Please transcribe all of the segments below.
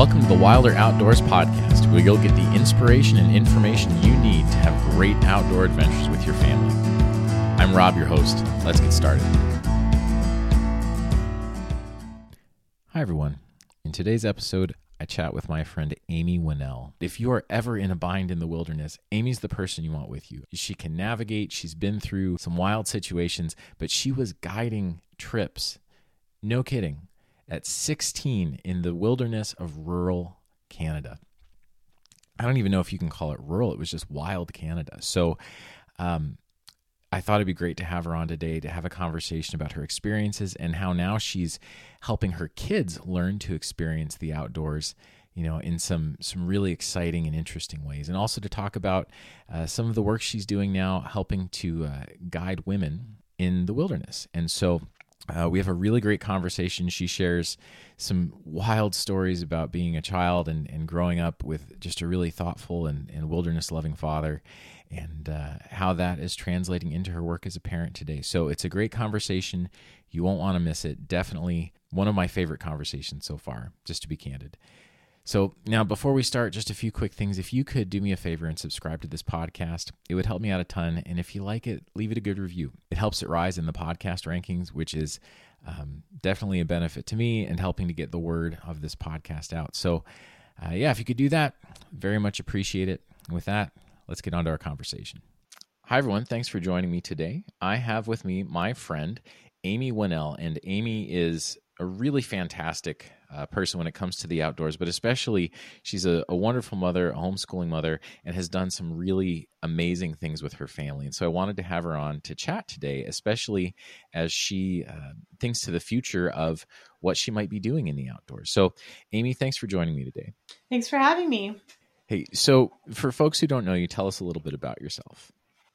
Welcome to the Wilder Outdoors Podcast, where you'll get the inspiration and information you need to have great outdoor adventures with your family. I'm Rob, your host. Let's get started. Hi, everyone. In today's episode, I chat with my friend Amy Wonnell. If you are ever in a bind in the wilderness, Amy's the person you want with you. She can navigate. She's been through some wild situations, but she was guiding trips. No kidding. At 16 in the wilderness of rural Canada. I don't even know if you can call it rural. It was just wild Canada. So I thought it'd be great to have her on today to have a conversation about her experiences and how now she's helping her kids learn to experience the outdoors, you know, in some really exciting and interesting ways. And also to talk about some of the work she's doing now, helping to guide women in the wilderness. And so we have a really great conversation. She shares some wild stories about being a child and growing up with just a really thoughtful and wilderness-loving father, and how that is translating into her work as a parent today. So it's a great conversation. You won't want to miss it. Definitely one of my favorite conversations so far, just to be candid. So now, before we start, just a few quick things. If you could do me a favor and subscribe to this podcast, it would help me out a ton. And if you like it, leave it a good review. It helps it rise in the podcast rankings, which is definitely a benefit to me and helping to get the word of this podcast out. So yeah, if you could do that, very much appreciate it. And with that, let's get on to our conversation. Hi, everyone. Thanks for joining me today. I have with me my friend, Amy Wonnell, and Amy is a really fantastic person when it comes to the outdoors, but especially she's a wonderful mother, a homeschooling mother, and has done some really amazing things with her family. And so I wanted to have her on to chat today, especially as she thinks to the future of what she might be doing in the outdoors. So Amy, thanks for joining me today. Thanks for having me. Hey, so for folks who don't know you, tell us a little bit about yourself.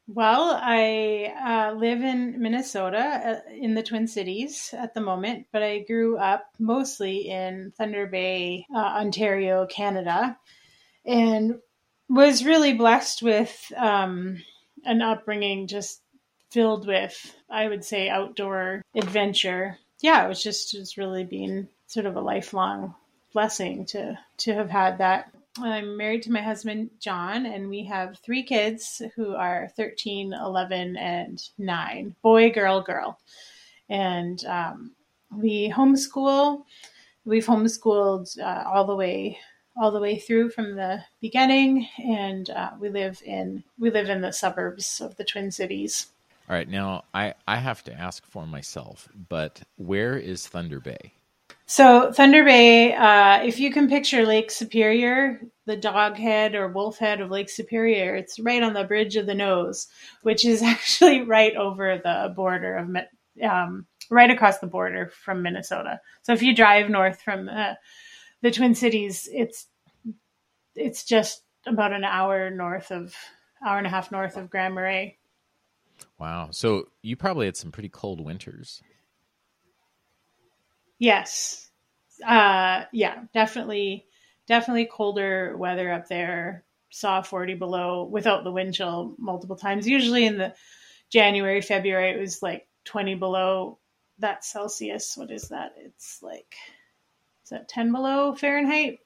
Well, I live in Minnesota in the Twin Cities at the moment, but I grew up mostly in Thunder Bay, Ontario, Canada, and was really blessed with an upbringing just filled with, I would say, outdoor adventure. Yeah, it was just really been sort of a lifelong blessing to have had that. I'm married to my husband, John, and we have three kids who are 13, 11, and 9. Boy, girl, girl. And we homeschool. We've homeschooled all the way through from the beginning, and we live in the suburbs of the Twin Cities. All right. Now, I have to ask for myself, but where is Thunder Bay? So Thunder Bay, if you can picture Lake Superior, the dog head or wolf head of Lake Superior, it's right on the bridge of the nose, which is actually right over the border of, right across the border from Minnesota. So if you drive north from the Twin Cities, it's just about hour and a half north of Grand Marais. Wow. So you probably had some pretty cold winters. Yes. Yeah, definitely colder weather up there. Saw 40 below without the wind chill multiple times. Usually in the January, February, it was like 20 below. That's Celsius. What is that? It's like, is that 10 below Fahrenheit?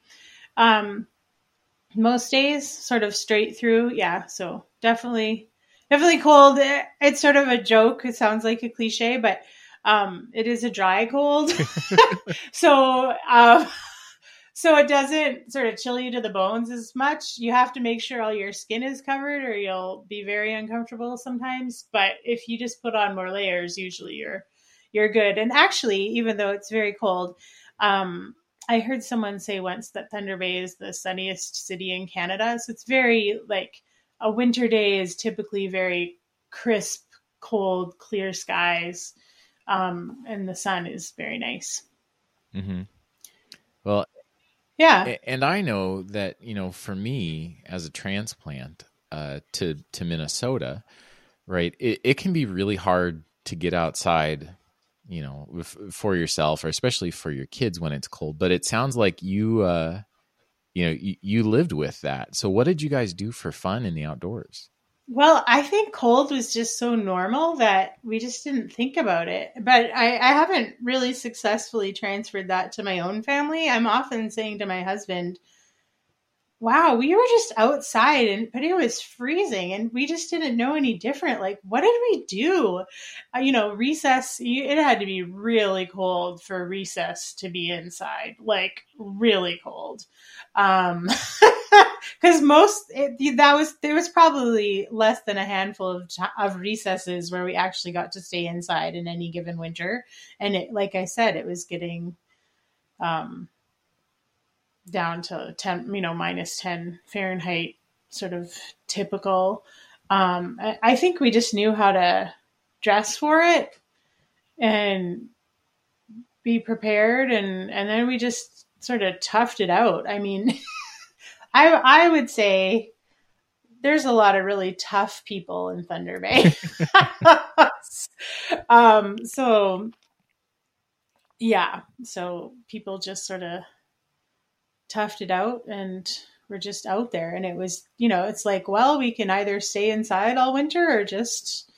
Most days sort of straight through. Yeah. So definitely cold. It's sort of a joke. It sounds like a cliche, but it is a dry cold. So it doesn't sort of chill you to the bones as much. You have to make sure all your skin is covered or you'll be very uncomfortable sometimes. But if you just put on more layers, usually you're good. And actually, even though it's very cold, I heard someone say once that Thunder Bay is the sunniest city in Canada. So it's very like a winter day is typically very crisp, cold, clear skies. And the sun is very nice. Mm-hmm. Well, yeah. And I know that, you know, for me as a transplant to Minnesota, right, it can be really hard to get outside, you know, for yourself or especially for your kids when it's cold. But it sounds like you lived with that. So what did you guys do for fun in the outdoors? Well, I think cold was just so normal that we just didn't think about it. But I haven't really successfully transferred that to my own family. I'm often saying to my husband, wow, we were just outside but it was freezing and we just didn't know any different. Like, what did we do? Recess, it had to be really cold for recess to be inside, like really cold. Because there was probably less than a handful of recesses where we actually got to stay inside in any given winter. And it, like I said, it was getting, down to -10 Fahrenheit, sort of typical. I think we just knew how to dress for it and be prepared. And then we just sort of toughed it out. I mean, I would say there's a lot of really tough people in Thunder Bay. So people just sort of toughed it out and we're just out there. And it was, it's like, well, we can either stay inside all winter or just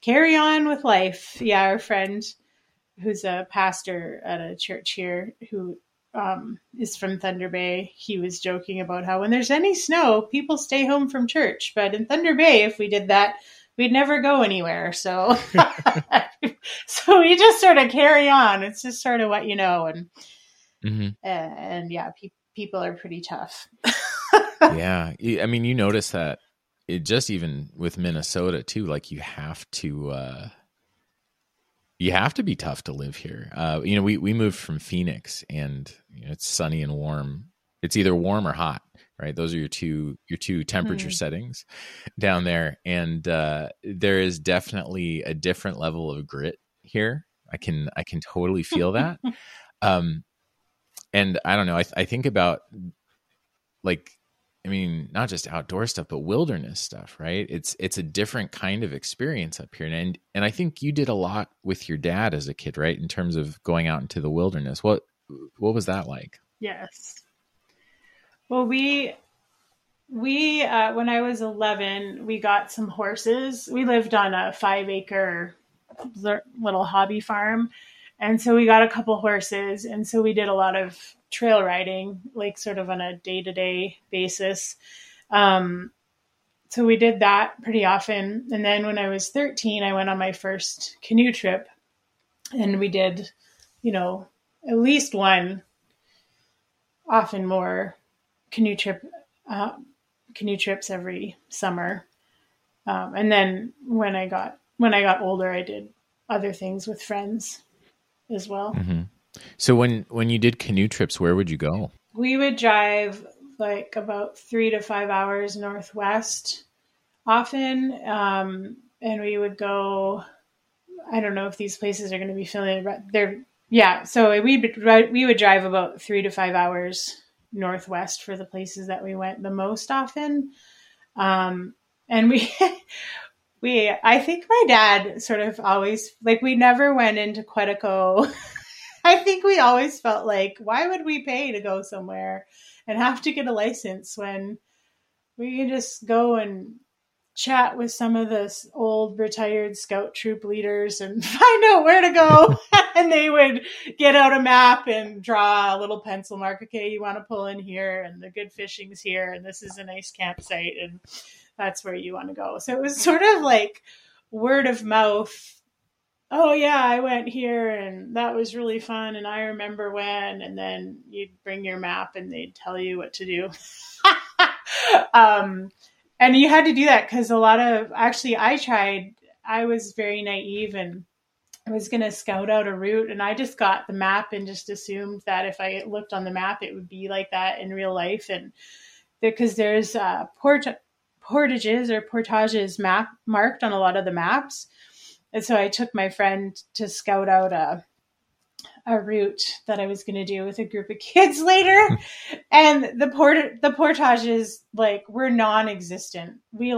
carry on with life. Yeah. Our friend who's a pastor at a church here who is from Thunder Bay, he was joking about how when there's any snow, people stay home from church. But in Thunder Bay, if we did that, we'd never go anywhere. So, so we just sort of carry on. It's just sort of what you know. And, people are pretty tough. Yeah. I mean, you notice that it just even with Minnesota too, like you have to be tough to live here. We moved from Phoenix and it's sunny and warm. It's either warm or hot, right? Those are your two temperature settings down there. And there is definitely a different level of grit here. I can totally feel that. And I don't know, I think about not just outdoor stuff, but wilderness stuff, right? It's a different kind of experience up here. And I think you did a lot with your dad as a kid, right? In terms of going out into the wilderness. What was that like? Yes. Well, we when I was 11, we got some horses. We lived on a 5-acre little hobby farm. And so we got a couple horses, and so we did a lot of trail riding, like sort of on a day-to-day basis. So we did that pretty often. And then when I was 13, I went on my first canoe trip, and we did, at least one, often more, canoe trips every summer. And then when I got older, I did other things with friends as well. Mm-hmm. So when you did canoe trips, where would you go? We would drive like about 3 to 5 hours northwest often. And we would go, I don't know if these places are going to be familiar, but they're, yeah. So we would drive about 3 to 5 hours northwest for the places that we went the most often. And we, I think my dad sort of always, like, we never went into Quetico. I think we always felt like, why would we pay to go somewhere and have to get a license when we can just go and chat with some of this old retired scout troop leaders and find out where to go. And they would get out a map and draw a little pencil mark. Okay, you want to pull in here, and the good fishing's here, and this is a nice campsite, and that's where you want to go. So it was sort of like word of mouth. Oh yeah, I went here and that was really fun. And I remember when, and then you'd bring your map and they'd tell you what to do. And you had to do that because I was very naive and I was going to scout out a route, and I just got the map and just assumed that if I looked on the map, it would be like that in real life. And because there's portages map marked on a lot of the maps. And so I took my friend to scout out a route that I was going to do with a group of kids later. And the portages, like, were non-existent. We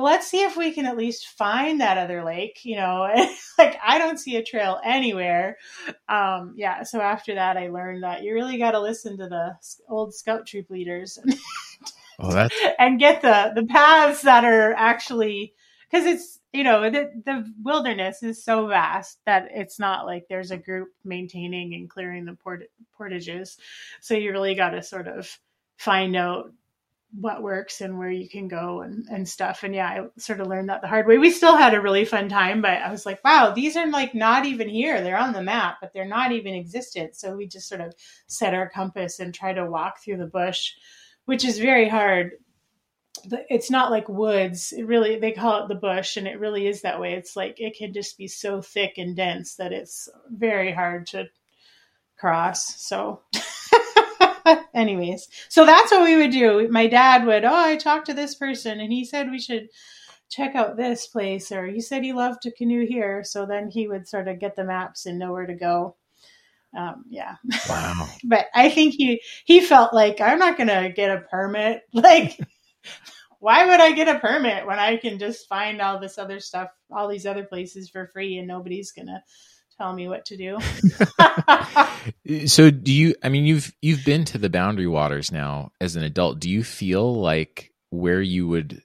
let's see if we can at least find that other lake, like, I don't see a trail anywhere. So after that, I learned that you really got to listen to the old scout troop leaders Oh, that's... and get the paths that are actually, because it's, you know, the wilderness is so vast that it's not like there's a group maintaining and clearing the portages. So you really got to sort of find out what works and where you can go and stuff. And yeah, I sort of learned that the hard way. We still had a really fun time, but I was like, wow, these are like not even here. They're on the map, but they're not even existent. So we just sort of set our compass and try to walk through the bush, which is very hard. It's not like woods. It really, they call it the bush, and it really is that way. It's like, it can just be so thick and dense that it's very hard to cross. So anyways, so that's what we would do. My dad would, I talked to this person and he said we should check out this place, or he said he loved to canoe here. So then he would sort of get the maps and know where to go. Yeah. Wow. But I think he felt like, I'm not going to get a permit. Like, why would I get a permit when I can just find all this other stuff, all these other places for free, and nobody's going to tell me what to do. So do you, I mean, you've been to the Boundary Waters now as an adult. Do you feel like where you would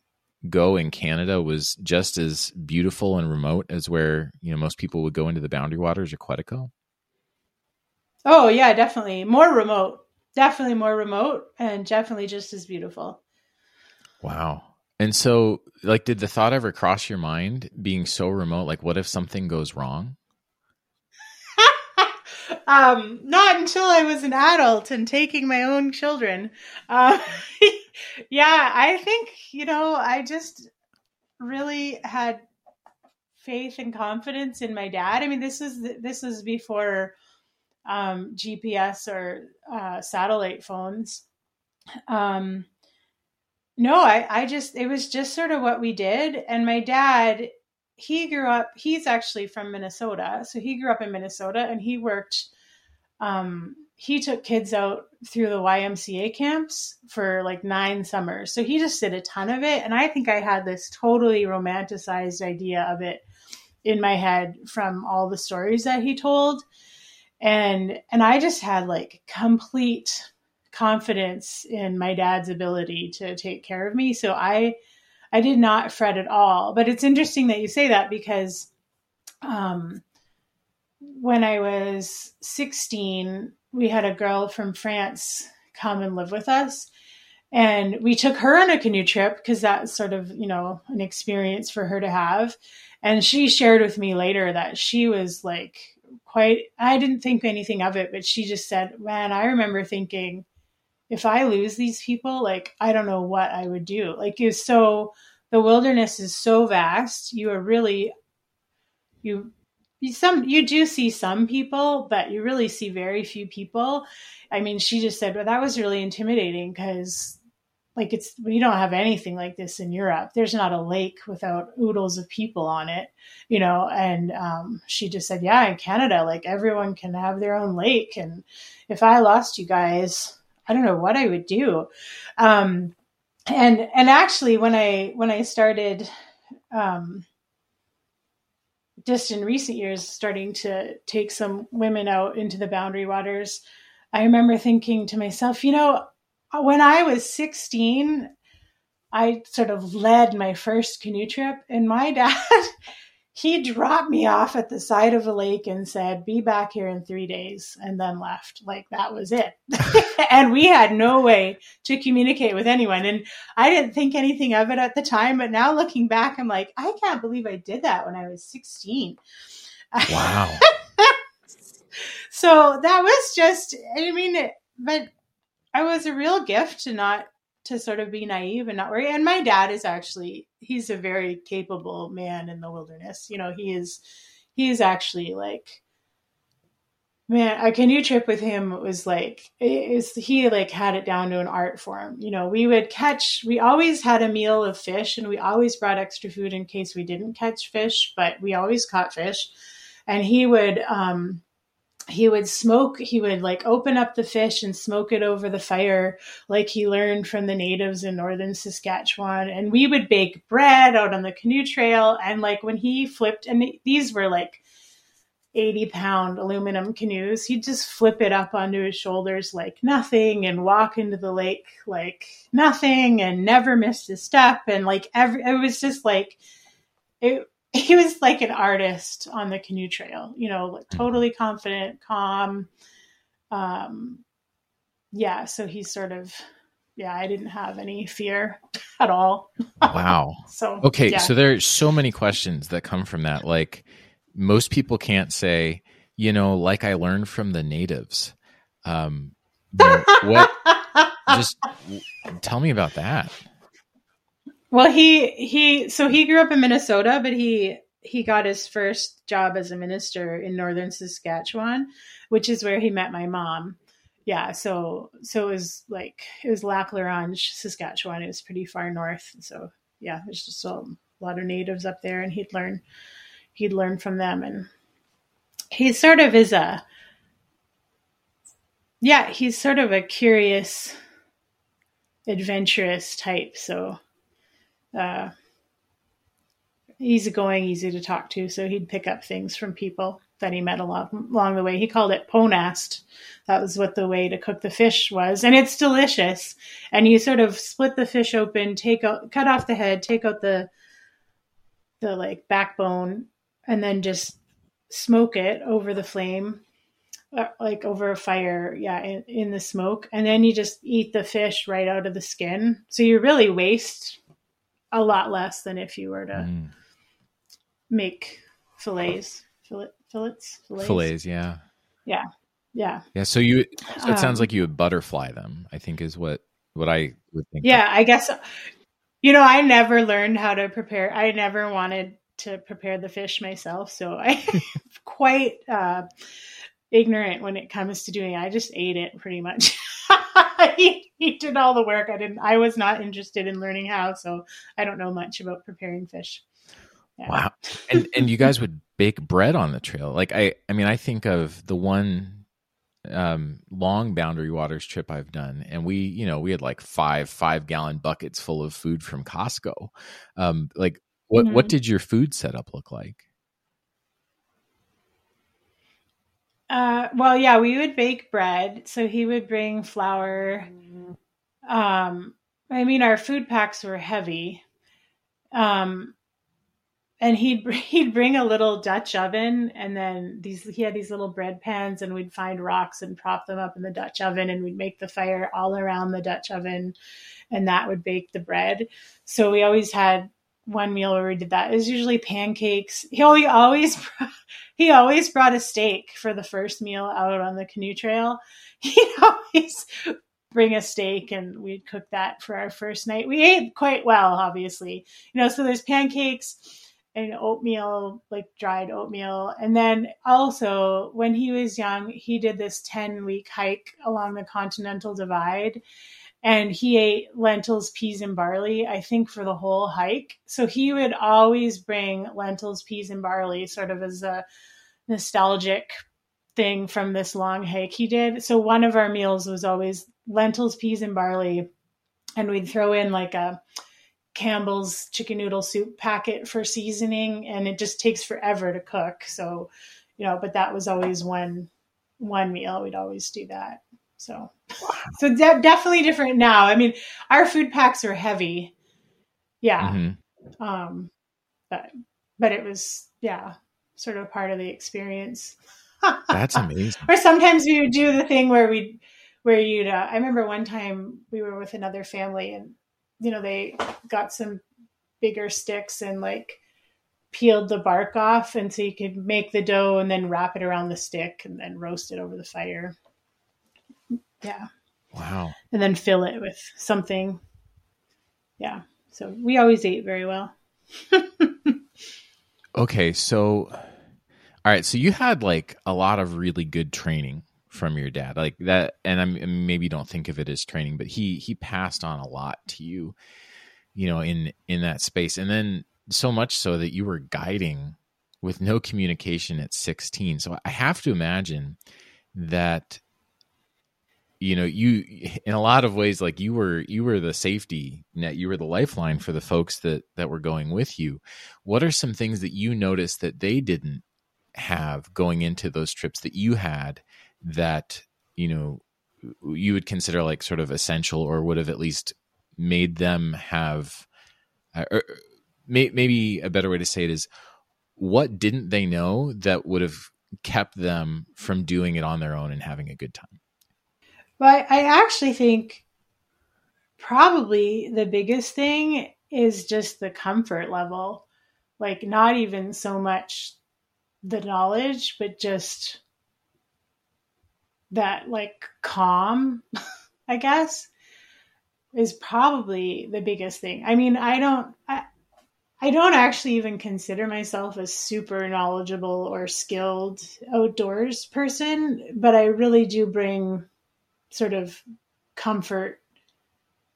go in Canada was just as beautiful and remote as where, you know, most people would go into the Boundary Waters or Quetico? Oh yeah, definitely more remote, and definitely just as beautiful. Wow. And so like, did the thought ever cross your mind, being so remote, like what if something goes wrong? Not until I was an adult and taking my own children. Yeah, I think, you know, I just really had faith and confidence in my dad. I mean, this was before GPS or satellite phones. No, I just, it was just sort of what we did. And my dad, he's actually from Minnesota. So he grew up in Minnesota, and he worked, he took kids out through the YMCA camps for like 9 summers. So he just did a ton of it. And I think I had this totally romanticized idea of it in my head from all the stories that he told. And I just had like complete confidence in my dad's ability to take care of me. So I did not fret at all. But it's interesting that you say that, because when I was 16, we had a girl from France come and live with us. And we took her on a canoe trip because that's sort of, you know, an experience for her to have. And she shared with me later that she was like quite, I didn't think anything of it, but she just said, man, I remember thinking, if I lose these people, like, I don't know what I would do. Like, it's so, the wilderness is so vast. You are really, you do see some people, but you really see very few people. I mean, she just said, well, that was really intimidating, because like, we don't have anything like this in Europe. There's not a lake without oodles of people on it, you know? And she just said, yeah, in Canada, like everyone can have their own lake. And if I lost you guys, I don't know what I would do. And actually when I started just in recent years, starting to take some women out into the Boundary Waters, I remember thinking to myself, you know, when I was 16, I sort of led my first canoe trip, and my dad, he dropped me off at the side of a lake and said, be back here in 3 days, and then left. Like, that was it. And we had no way to communicate with anyone. And I didn't think anything of it at the time. But now looking back, I'm like, I can't believe I did that when I was 16. Wow. So that was just, I mean, but I was a real gift to sort of be naive and not worry. And my dad is actually, he's a very capable man in the wilderness. You know, he is actually like, man, a canoe trip with him was like, he like had it down to an art form. You know, we always had a meal of fish, and we always brought extra food in case we didn't catch fish, but we always caught fish. And he would like open up the fish and smoke it over the fire, like he learned from the natives in northern Saskatchewan. And we would bake bread out on the canoe trail. And like when he flipped, and these were like 80-pound aluminum canoes, he'd just flip it up onto his shoulders like nothing and walk into the lake like nothing and never missed his step. And he was like an artist on the canoe trail, you know, like totally confident, calm. So he's sort of, I didn't have any fear at all. Wow. So there are so many questions that come from that. Like, most people can't say, you know, like I learned from the natives. Just tell me about that. Well, he grew up in Minnesota, but he got his first job as a minister in northern Saskatchewan, which is where he met my mom. Yeah. So it was Lac La Ronge, Saskatchewan. It was pretty far north. So there's just a lot of natives up there, and he'd learn from them. And he sort of is a curious, adventurous type. So, easygoing, easy to talk to. So he'd pick up things from people that he met along the way. He called it ponast. That was what the way to cook the fish was. And it's delicious. And you sort of split the fish open, cut off the head, take out the backbone, and then just smoke it over the flame, like over a fire. Yeah. In the smoke. And then you just eat the fish right out of the skin. So you really waste a lot less than if you were to make fillets. Yeah. Yeah. Yeah. Yeah. So it sounds like you would butterfly them, I think, is what I would think. Yeah, I guess so. You know, I never learned how to prepare. I never wanted to prepare the fish myself. So I'm quite ignorant when it comes to doing it. I just ate it pretty much. He did all the work. I was not interested in learning how. So I don't know much about preparing fish. Yeah. Wow. And you guys would bake bread on the trail. Like, I think of the one long Boundary Waters trip I've done, and we had like five-gallon buckets full of food from Costco. What did your food setup look like? We would bake bread. So he would bring flour. Our food packs were heavy. And he'd bring a little Dutch oven, and then he had these little bread pans, and we'd find rocks and prop them up in the Dutch oven, and we'd make the fire all around the Dutch oven, and that would bake the bread. So we always had one meal where we did that. It was usually pancakes. He always brought a steak for the first meal out on the canoe trail. He'd always bring a steak, and we'd cook that for our first night. We ate quite well, obviously, you know, so there's pancakes and oatmeal, like dried oatmeal. And then also when he was young, he did this 10-week hike along the Continental Divide, and he ate lentils, peas, and barley, I think, for the whole hike. So he would always bring lentils, peas, and barley sort of as a nostalgic thing from this long hike he did. So one of our meals was always lentils, peas, and barley. And we'd throw in like a Campbell's chicken noodle soup packet for seasoning, and it just takes forever to cook. So, you know, but that was always one meal. We'd always do that. So definitely different now. I mean, our food packs are heavy. Yeah. Mm-hmm. But it was, sort of part of the experience. That's amazing. Or sometimes we would do the thing where you'd I remember one time we were with another family, and you know, they got some bigger sticks and like peeled the bark off, and so you could make the dough and then wrap it around the stick and then roast it over the fire. Yeah. Wow. And then fill it with something. Yeah. So we always ate very well. Okay. So, all right. So you had like a lot of really good training from your dad, like that. And I maybe don't think of it as training, but he passed on a lot to you, you know, in that space. And then so much so that you were guiding with no communication at 16. So I have to imagine that, you know, you, in a lot of ways, like you were the safety net, you were the lifeline for the folks that were going with you. What are some things that you noticed that they didn't have going into those trips that you had that, you know, you would consider like sort of essential, or would have at least made them have, or maybe a better way to say it is, what didn't they know that would have kept them from doing it on their own and having a good time? Well, I actually think probably the biggest thing is just the comfort level, like not even so much the knowledge, but just that like calm, I guess, is probably the biggest thing. I mean, I don't actually even consider myself a super knowledgeable or skilled outdoors person, but I really do bring sort of comfort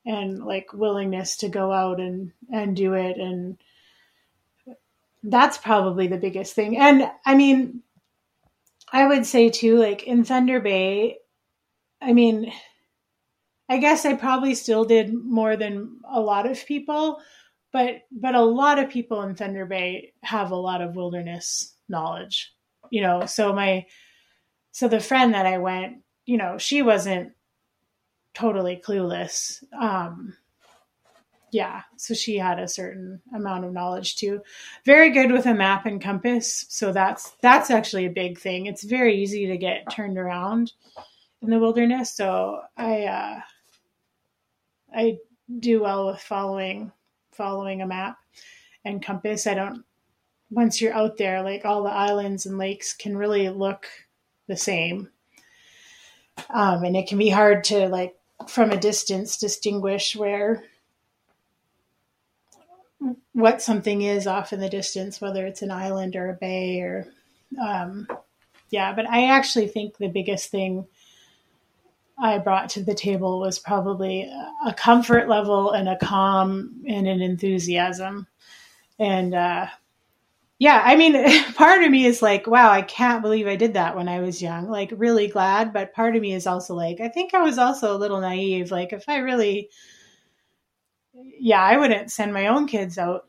and like willingness to go out and do it. And that's probably the biggest thing. And I mean, I would say too, like in Thunder Bay, I mean, I guess I probably still did more than a lot of people, But a lot of people in Thunder Bay have a lot of wilderness knowledge, you know. So the friend that I went, you know, she wasn't totally clueless. So she had a certain amount of knowledge too. Very good with a map and compass. So that's actually a big thing. It's very easy to get turned around in the wilderness. So I do well with following a map and compass. Once you're out there, like all the islands and lakes can really look the same. And it can be hard to like from a distance distinguish what something is off in the distance, whether it's an island or a bay or, but I actually think the biggest thing I brought to the table was probably a comfort level and a calm and an enthusiasm. And I mean, part of me is like, wow, I can't believe I did that when I was young, like really glad. But part of me is also like, I think I was also a little naive. Like if I really, I wouldn't send my own kids out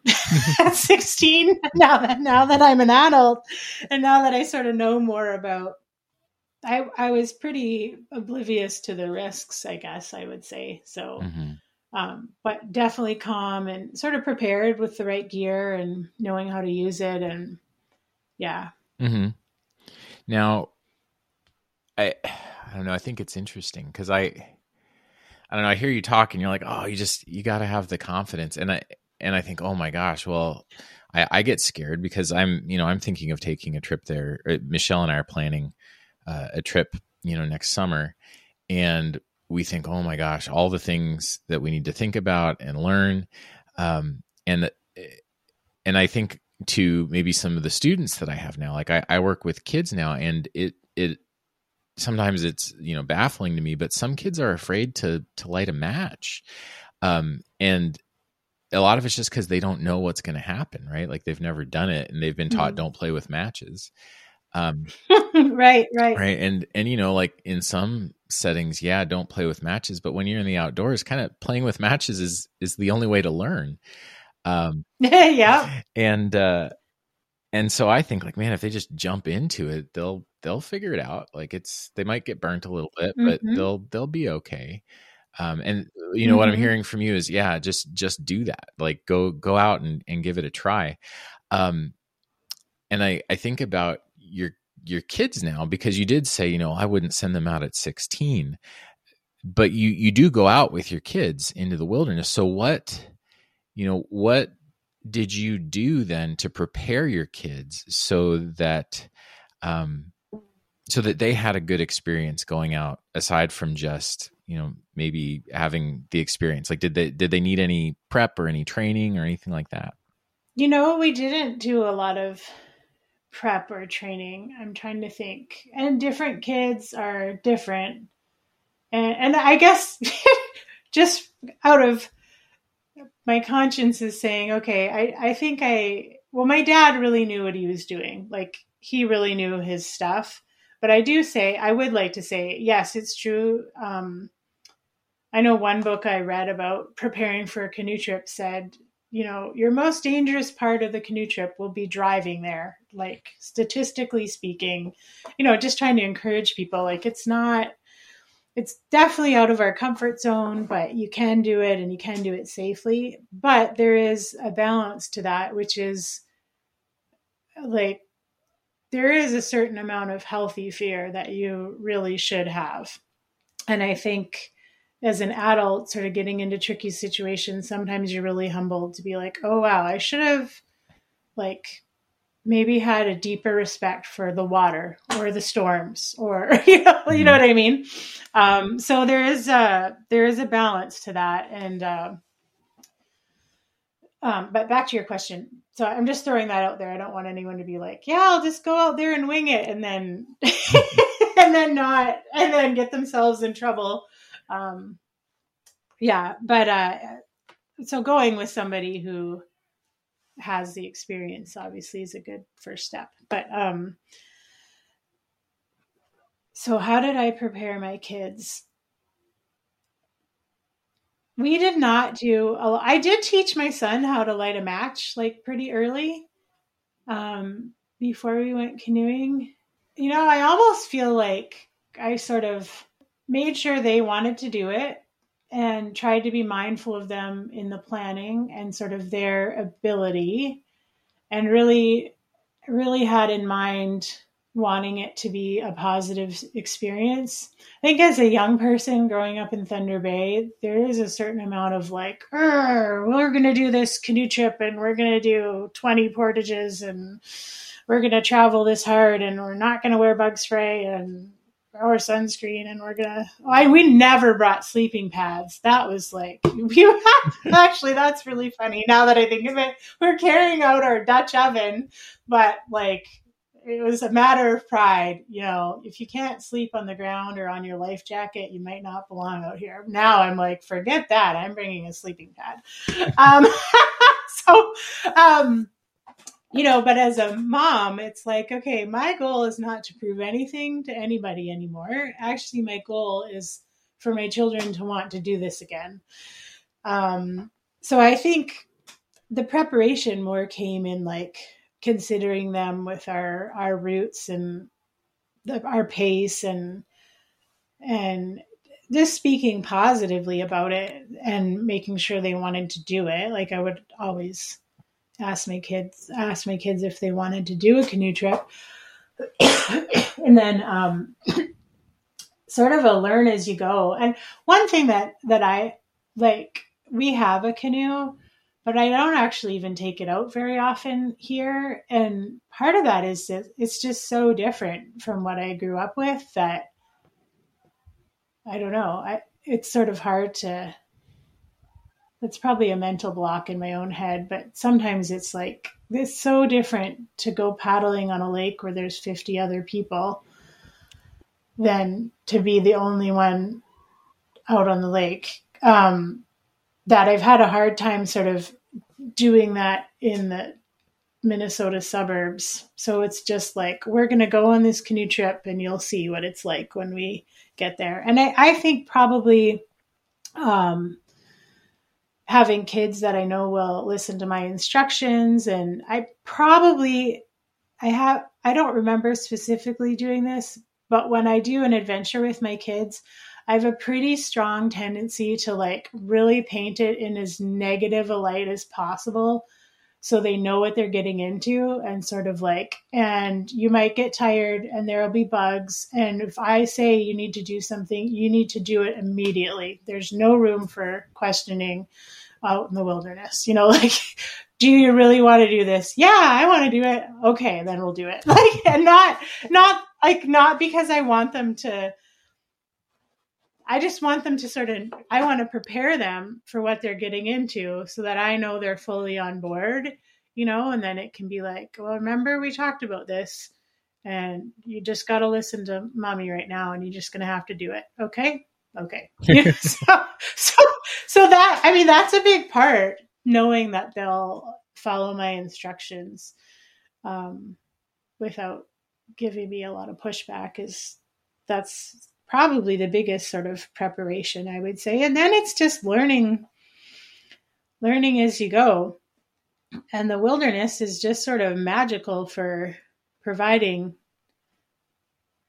at 16 now that I'm an adult and now that I sort of know more about, I was pretty oblivious to the risks, I guess I would say. So, but definitely calm and sort of prepared with the right gear and knowing how to use it. And yeah. Mm-hmm. Now, I don't know. I think it's interesting because I don't know. I hear you talk and you're like, oh, you got to have the confidence. And I think, oh my gosh, well, I get scared because I'm thinking of taking a trip there. Michelle and I are planning a trip, you know, next summer. And we think, oh my gosh, all the things that we need to think about and learn. And I think to maybe some of the students that I have now, like I work with kids now, and it sometimes it's, you know, baffling to me, but some kids are afraid to light a match. And a lot of it's just because they don't know what's going to happen, right? Like they've never done it and they've been taught don't play with matches. Right. And, you know, like in some settings, don't play with matches, but when you're in the outdoors, kind of playing with matches is the only way to learn. And so I think like, man, if they just jump into it, they'll figure it out. Like they might get burnt a little bit, but they'll be okay. And you know, what I'm hearing from you is, just do that. Like go out and give it a try. And I think about your kids now, because you did say, you know, I wouldn't send them out at 16, but you do go out with your kids into the wilderness. So what did you do then to prepare your kids so that they had a good experience going out, aside from just, you know, maybe having the experience? Like, did they need any prep or any training or anything like that? You know, we didn't do a lot of prep or training. I'm trying to think. And different kids are different. And I guess just out of my conscience is saying, okay, I think my dad really knew what he was doing. Like he really knew his stuff. But I would like to say, yes, it's true. I know one book I read about preparing for a canoe trip said, you know, your most dangerous part of the canoe trip will be driving there. Like, statistically speaking, you know, just trying to encourage people, like, it's definitely out of our comfort zone, but you can do it, and you can do it safely. But there is a balance to that, which is like, there is a certain amount of healthy fear that you really should have. And I think as an adult sort of getting into tricky situations, sometimes you're really humbled to be like, oh, wow, I should have like maybe had a deeper respect for the water or the storms or, you know what I mean? So there is a balance to that. And, but back to your question. So I'm just throwing that out there. I don't want anyone to be like, yeah, I'll just go out there and wing it. And then, and then get themselves in trouble. So going with somebody who has the experience obviously is a good first step. But so how did I prepare my kids? We did not do I did teach my son how to light a match like pretty early before we went canoeing. You know, I almost feel like I sort of made sure they wanted to do it and tried to be mindful of them in the planning and sort of their ability, and really, really had in mind wanting it to be a positive experience. I think as a young person growing up in Thunder Bay, there is a certain amount of like, we're going to do this canoe trip and we're going to do 20 portages and we're going to travel this hard and we're not going to wear bug spray and our sunscreen, and we're gonna. We never brought sleeping pads. That was like actually, that's really funny now that I think of it. We're carrying out our Dutch oven, but like it was a matter of pride. You know, if you can't sleep on the ground or on your life jacket, you might not belong out here. Now I'm like, forget that. I'm bringing a sleeping pad. You know, but as a mom, it's like, okay, my goal is not to prove anything to anybody anymore. Actually, my goal is for my children to want to do this again. So I think the preparation more came in like considering them with our roots and our pace and just speaking positively about it and making sure they wanted to do it. Like I would always ask my kids if they wanted to do a canoe trip. And then sort of a learn as you go. And one thing that I like, we have a canoe, but I don't actually even take it out very often here. And part of that is that it's just so different from what I grew up with that I don't know. It's sort of hard to... It's probably a mental block in my own head, but sometimes it's like, it's so different to go paddling on a lake where there's 50 other people than to be the only one out on the lake. That I've had a hard time sort of doing that in the Minnesota suburbs. So it's just like, we're going to go on this canoe trip and you'll see what it's like when we get there. And I think probably, having kids that I know will listen to my instructions. And I don't remember specifically doing this, but when I do an adventure with my kids, I have a pretty strong tendency to like really paint it in as negative a light as possible. So they know what they're getting into and sort of like, and you might get tired and there'll be bugs. And if I say you need to do something, you need to do it immediately. There's no room for questioning out in the wilderness, you know, like, do you really want to do this? Yeah, I want to do it. Okay. Then we'll do it. Like, and not because I want them to, I just want them to I want to prepare them for what they're getting into so that I know they're fully on board, you know, and then it can be like, well, remember we talked about this and you just got to listen to mommy right now and you're just going to have to do it. Okay. Okay. You know, so that, I mean, that's a big part, knowing that they'll follow my instructions without giving me a lot of pushback that's probably the biggest sort of preparation, I would say. And then it's just learning as you go. And the wilderness is just sort of magical for providing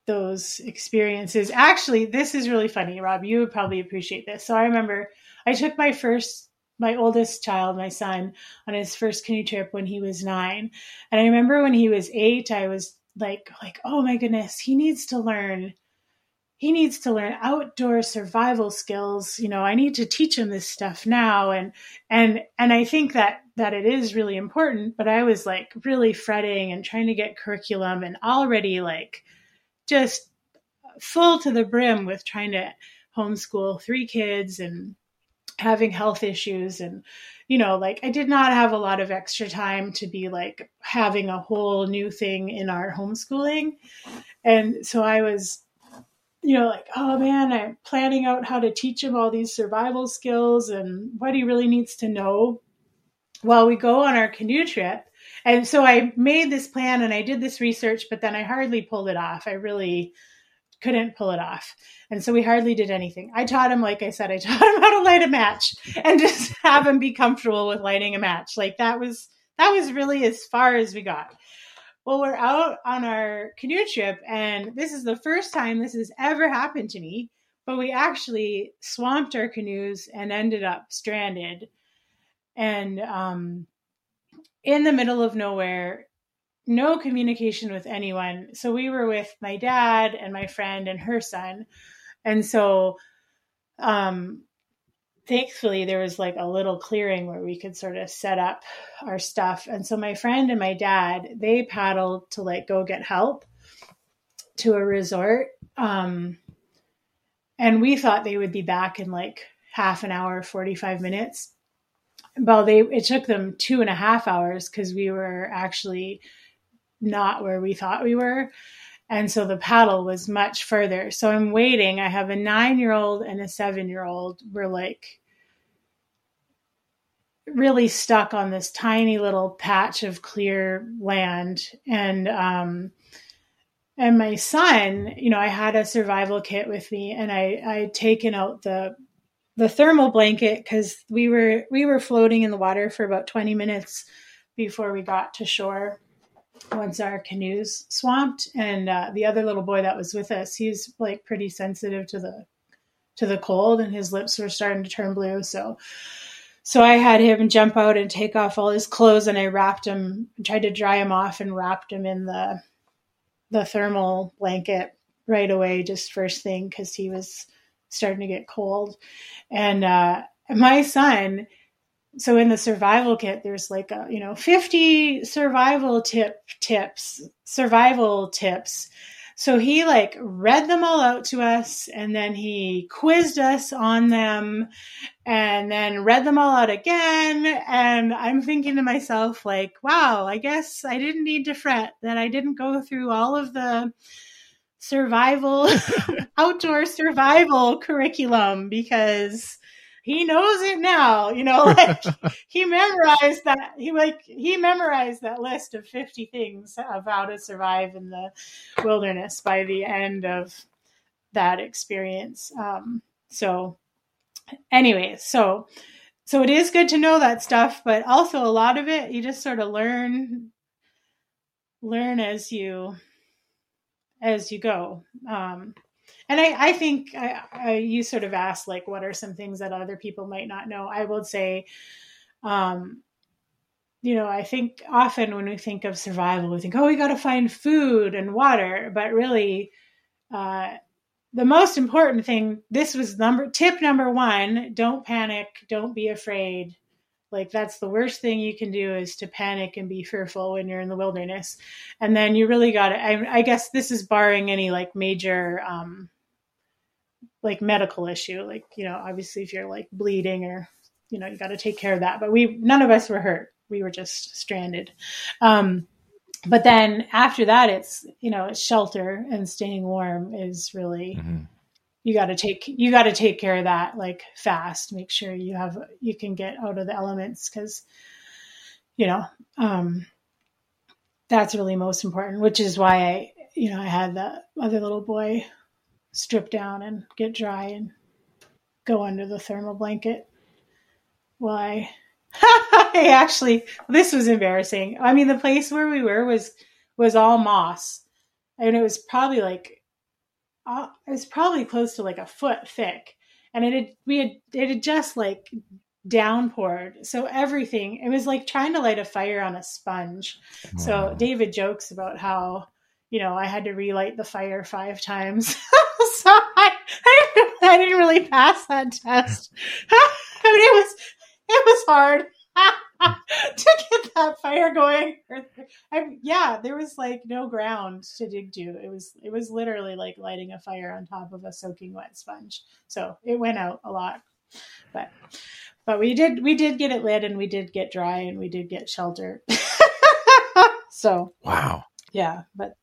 those experiences. Actually, this is really funny, Rob. You would probably appreciate this. So I remember I took my oldest child, my son, on his first canoe trip when he was 9. And I remember when he was 8, I was like, oh my goodness, he needs to learn outdoor survival skills. You know, I need to teach him this stuff now. And I think that it is really important, but I was like really fretting and trying to get curriculum and already like just full to the brim with trying to homeschool 3 kids and having health issues. And, you know, like I did not have a lot of extra time to be like having a whole new thing in our homeschooling. And so I was, you know, like, oh man, I'm planning out how to teach him all these survival skills and what he really needs to know while we go on our canoe trip. And so I made this plan and I did this research, but then I hardly pulled it off. I really couldn't pull it off. And so we hardly did anything. I taught him, like I said, I taught him how to light a match and just have him be comfortable with lighting a match. Like that was really as far as we got. Well, we're out on our canoe trip, and this is the first time this has ever happened to me, but we actually swamped our canoes and ended up stranded and in the middle of nowhere, no communication with anyone. So we were with my dad and my friend and her son. And so thankfully, there was like a little clearing where we could sort of set up our stuff. And so my friend and my dad, they paddled to like go get help to a resort. And we thought they would be back in like half an hour, 45 minutes. Well, it took them 2.5 hours because we were actually not where we thought we were. And so the paddle was much further. So I'm waiting. I have a 9-year-old and a 7-year-old. We're like really stuck on this tiny little patch of clear land. And my son, you know, I had a survival kit with me and I had taken out the thermal blanket because we were floating in the water for about 20 minutes before we got to shore. Once our canoes swamped, and the other little boy that was with us, he's like pretty sensitive to the cold, and his lips were starting to turn blue. So I had him jump out and take off all his clothes, and I wrapped him, tried to dry him off, and wrapped him in the thermal blanket right away, just first thing, because he was starting to get cold. And my son. So in the survival kit, there's like a, you know, 50 survival tips. So he like read them all out to us, and then he quizzed us on them, and then read them all out again. And I'm thinking to myself, like, wow, I guess I didn't need to fret that I didn't go through all of the survival, outdoor survival curriculum, because he knows it now, you know, like he memorized that list of 50 things of how to survive in the wilderness by the end of that experience. So it is good to know that stuff, but also a lot of it, you just sort of learn as you go. And I think you sort of asked, like, what are some things that other people might not know? I would say, you know, I think often when we think of survival, we think, oh, we got to find food and water. But really, the most important thing, this was tip number 1, don't panic, don't be afraid. Like, that's the worst thing you can do is to panic and be fearful when you're in the wilderness. And then you really got to, I guess this is barring any like major, like medical issue, like, you know, obviously if you're like bleeding or, you know, you got to take care of that, but none of us were hurt. We were just stranded. But then after that, it's, you know, it's shelter and staying warm is really, mm-hmm. You got to take care of that, like fast, make sure you can get out of the elements. Cause you know, that's really most important, which is why I had the other little boy strip down and get dry and go under the thermal blanket while I Actually, this was embarrassing. I mean, the place where we were was all moss, and it was probably like, it was probably close to like a foot thick, and it had just like downpoured. So everything, it was like trying to light a fire on a sponge. Wow. So David jokes about how, you know, I had to relight the fire 5 times. So I didn't really pass that test. I mean, it was hard to get that fire going. There was like no ground to dig to. It was literally like lighting a fire on top of a soaking wet sponge. So it went out a lot, but we did get it lit, and we did get dry, and we did get shelter. So wow, yeah, but.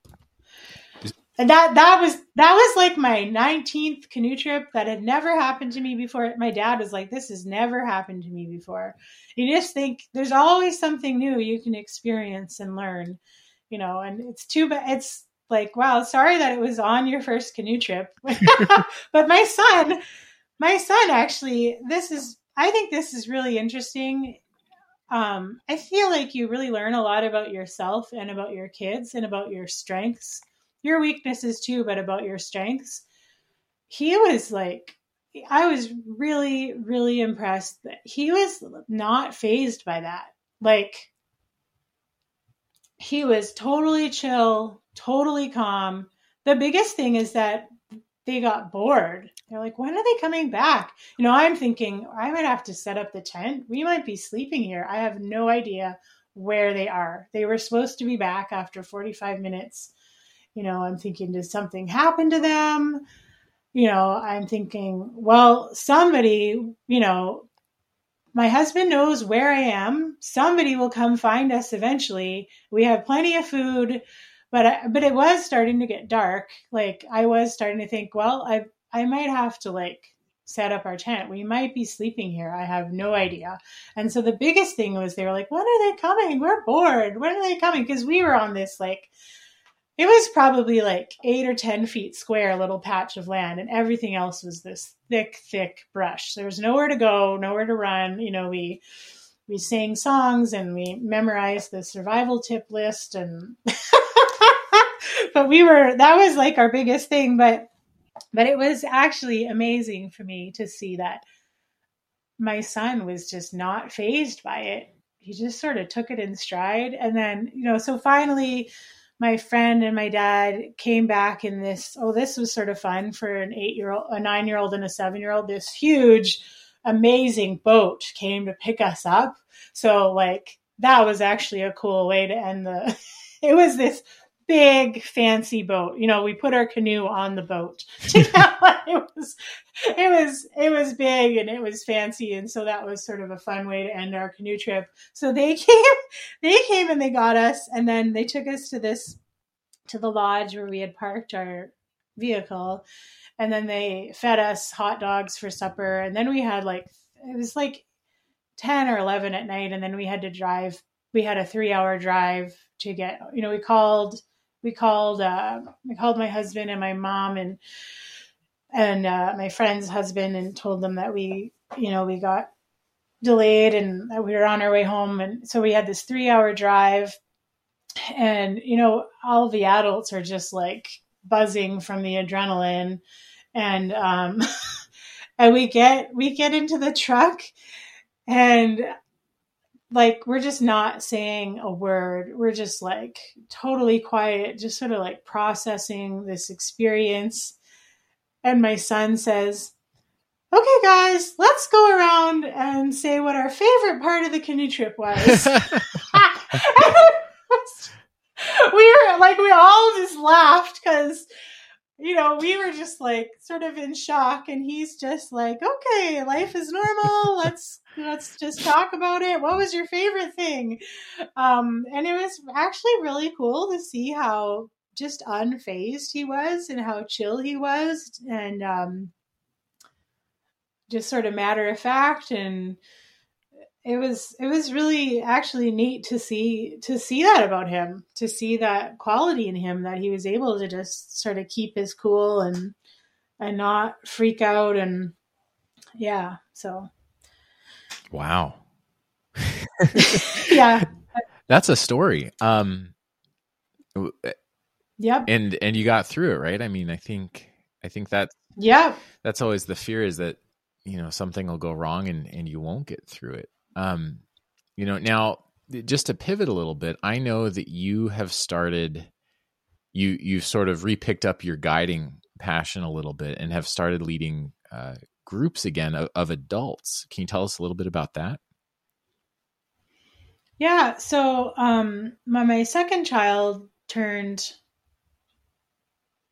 And that was like my 19th canoe trip that had never happened to me before. My dad was like, this has never happened to me before. You just think there's always something new you can experience and learn, you know, and it's too bad. It's like, wow, sorry that it was on your first canoe trip. But my son actually, I think this is really interesting. I feel like you really learn a lot about yourself and about your kids and about your strengths. Your weaknesses too, but about your strengths. He was like, I was really, really impressed that he was not fazed by that. Like, he was totally chill, totally calm. The biggest thing is that they got bored. They're like, when are they coming back? You know, I'm thinking I might have to set up the tent. We might be sleeping here. I have no idea where they are. They were supposed to be back after 45 minutes. You know, I'm thinking, did something happen to them? You know, I'm thinking, well, somebody, you know, my husband knows where I am. Somebody will come find us eventually. We have plenty of food, but it was starting to get dark. Like, I was starting to think, well, I might have to like set up our tent. We might be sleeping here. I have no idea. And so the biggest thing was they were like, when are they coming? We're bored. When are they coming? Because we were on this like, it was probably like 8 or 10 feet square, little patch of land, and everything else was this thick, thick brush. There was nowhere to go, nowhere to run. You know, we sang songs and we memorized the survival tip list, and but that was like our biggest thing. But it was actually amazing for me to see that my son was just not fazed by it. He just sort of took it in stride, and then, you know, so finally, my friend and my dad came back in this. Oh, this was sort of fun for an 8-year-old, a 9-year-old, and a 7-year-old. This huge, amazing boat came to pick us up. So, like, that was actually a cool way to end the. It was this big, fancy boat. You know, we put our canoe on the boat. It was big and it was fancy, and so that was sort of a fun way to end our canoe trip. So they came and they got us, and then they took us to the lodge where we had parked our vehicle, and then they fed us hot dogs for supper, and then we had like, it was like 10 or 11 at night, and then we had to drive. We had a 3-hour drive to get, you know, we called my husband and my mom and my friend's husband and told them that we, you know, we got delayed and that we were on our way home. And so we had this 3-hour drive, and, you know, all the adults are just like buzzing from the adrenaline. And, and we get into the truck, and like, we're just not saying a word. We're just like totally quiet, just sort of like processing this experience. And my son says, okay, guys, let's go around and say what our favorite part of the canoe trip was. We were like, we all just laughed because, you know, we were just like sort of in shock. And he's just like, okay, life is normal. Let's just talk about it. What was your favorite thing? And it was actually really cool to see how just unfazed he was and how chill he was, and just sort of matter of fact. And it was really actually neat to see that about him, to see that quality in him, that he was able to just sort of keep his cool and not freak out. And yeah, so. Wow. Yeah. That's a story. Yep. And you got through it, right? I mean, I think that, yeah, that's always the fear, is that, you know, something will go wrong and you won't get through it. You know, now just to pivot a little bit, I know that you have started, you've sort of repicked up your guiding passion a little bit and have started leading groups again of adults. Can you tell us a little bit about that? Yeah. So my second child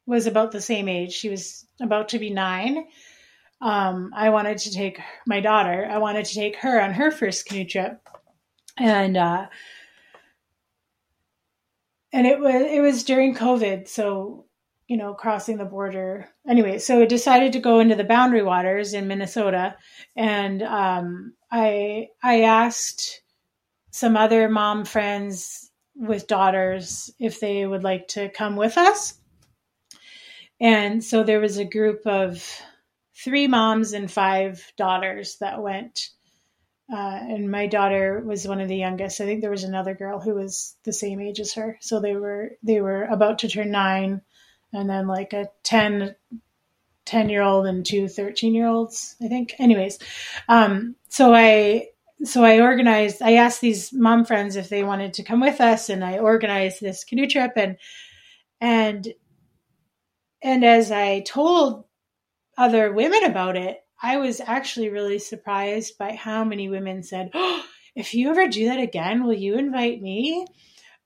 was about the same age. She was about to be 9. I wanted to take her on her first canoe trip. And it was during COVID. So, you know, crossing the border anyway. So I decided to go into the Boundary Waters in Minnesota. And, I asked some other mom friends with daughters if they would like to come with us. And so there was a group of 3 moms and 5 daughters that went. And my daughter was one of the youngest. I think there was another girl who was the same age as her. So they were about to turn 9, and then like a 10-year-old and 2 13-year-olds, I think. Anyways. So I organized, I asked these mom friends if they wanted to come with us, and I organized this canoe trip. And as I told other women about it, I was actually really surprised by how many women said, "Oh, if you ever do that again, will you invite me?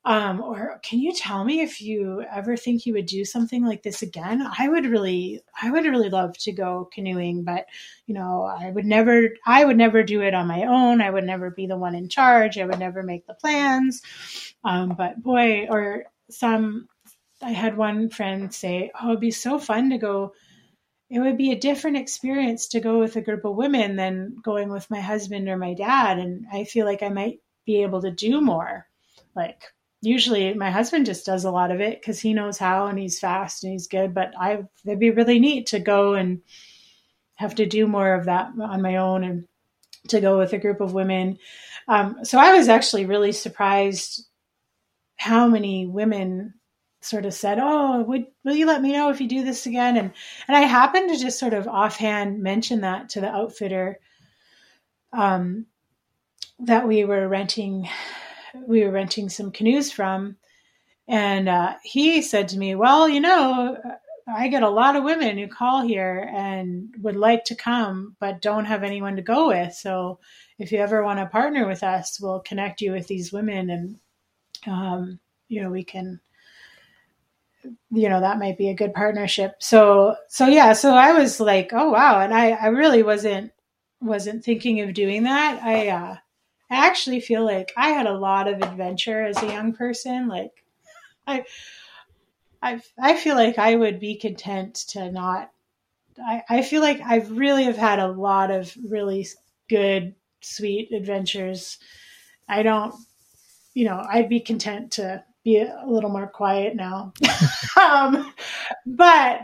Or can you tell me if you ever think you would do something like this again? I would really love to go canoeing, but you know, I would never do it on my own. I would never be the one in charge. I would never make the plans." I had one friend say, "Oh, it'd be so fun to go. It would be a different experience to go with a group of women than going with my husband or my dad. And I feel like I might be able to do more. Like usually my husband just does a lot of it because he knows how and he's fast and he's good, but it'd be really neat to go and have to do more of that on my own and to go with a group of women." So I was actually really surprised how many women sort of said, "Oh, will you let me know if you do this again?" And I happened to just sort of offhand mention that to the outfitter that we were renting some canoes from. And he said to me, "Well, you know, I get a lot of women who call here and would like to come, but don't have anyone to go with. So if you ever want to partner with us, we'll connect you with these women. And, you know, we can, you know, that might be a good partnership." So I was like, "Oh, wow." And I really wasn't thinking of doing that. I actually feel like I had a lot of adventure as a young person. Like I feel like I would be content to not, I feel like I've really have had a lot of really good, sweet adventures. I don't, you know, I'd be content to be a little more quiet now. But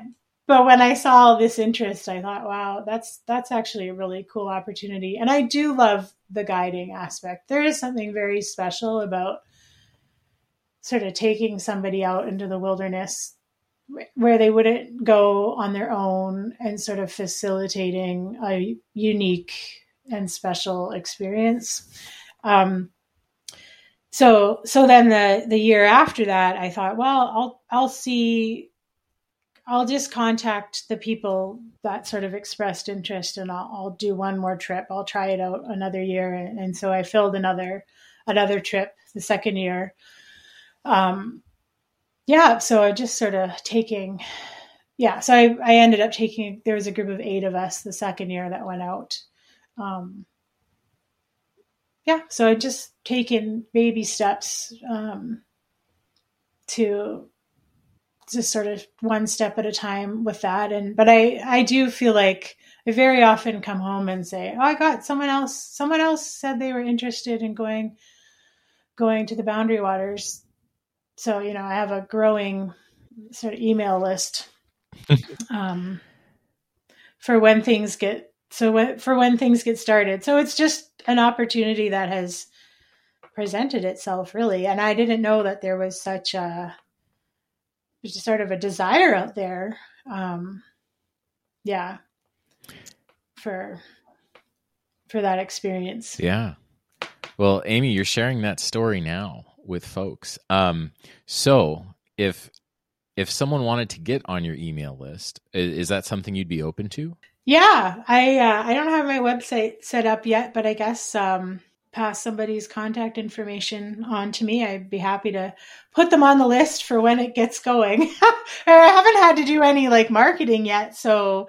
when I saw this interest, I thought, wow, that's actually a really cool opportunity. And I do love the guiding aspect. There is something very special about sort of taking somebody out into the wilderness where they wouldn't go on their own and sort of facilitating a unique and special experience. So then the year after that, I thought, well, I'll just contact the people that sort of expressed interest, and I'll do one more trip. I'll try it out another year. And so I filled another trip the second year. So I just sort of taking, yeah. So I ended up taking, there was a group of 8 of us the second year that went out. So I've just taken baby steps to just sort of one step at a time with that. But I do feel like I very often come home and say, "Oh, I got someone else said they were interested in going to the Boundary Waters." So, you know, I have a growing sort of email list for when things get started. So it's just an opportunity that has presented itself, really. And I didn't know that there was such a sort of a desire out there. Yeah. For that experience. Yeah. Well, Amy, you're sharing that story now with folks. So if someone wanted to get on your email list, is that something you'd be open to? Yeah. I don't have my website set up yet, but I guess, pass somebody's contact information on to me. I'd be happy to put them on the list for when it gets going. I haven't had to do any like marketing yet. So,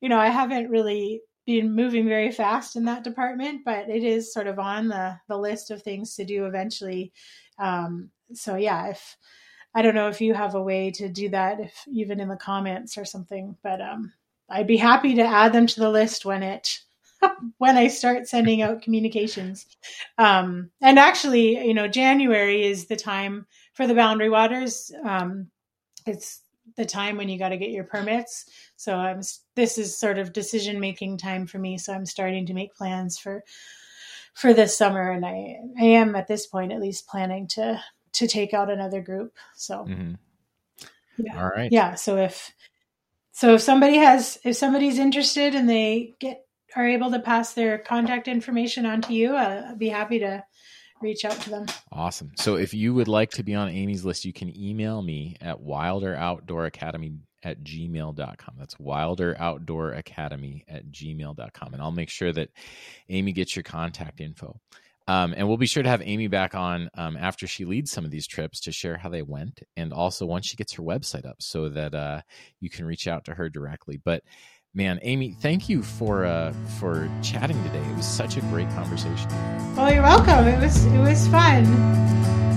you know, I haven't really been moving very fast in that department, but it is sort of on the list of things to do eventually. So yeah, if, I don't know if you have a way to do that, if even in the comments or something, but I'd be happy to add them to the list when I start sending out communications. And actually, you know, January is the time for the Boundary Waters. It's the time when you got to get your permits. So this is sort of decision-making time for me. So I'm starting to make plans for this summer. And I am at this point, at least planning to take out another group. So, mm-hmm. Yeah. All right. Yeah. So if somebody's interested and they are able to pass their contact information on to you, I'd be happy to reach out to them. Awesome. So if you would like to be on Amy's list, you can email me at wilderoutdooracademy@gmail.com. That's wilderoutdooracademy@gmail.com. And I'll make sure that Amy gets your contact info. And we'll be sure to have Amy back on after she leads some of these trips to share how they went. And also once she gets her website up so that you can reach out to her directly. But man, Amy, thank you for chatting today. It was such a great conversation. Well, you're welcome. It was fun.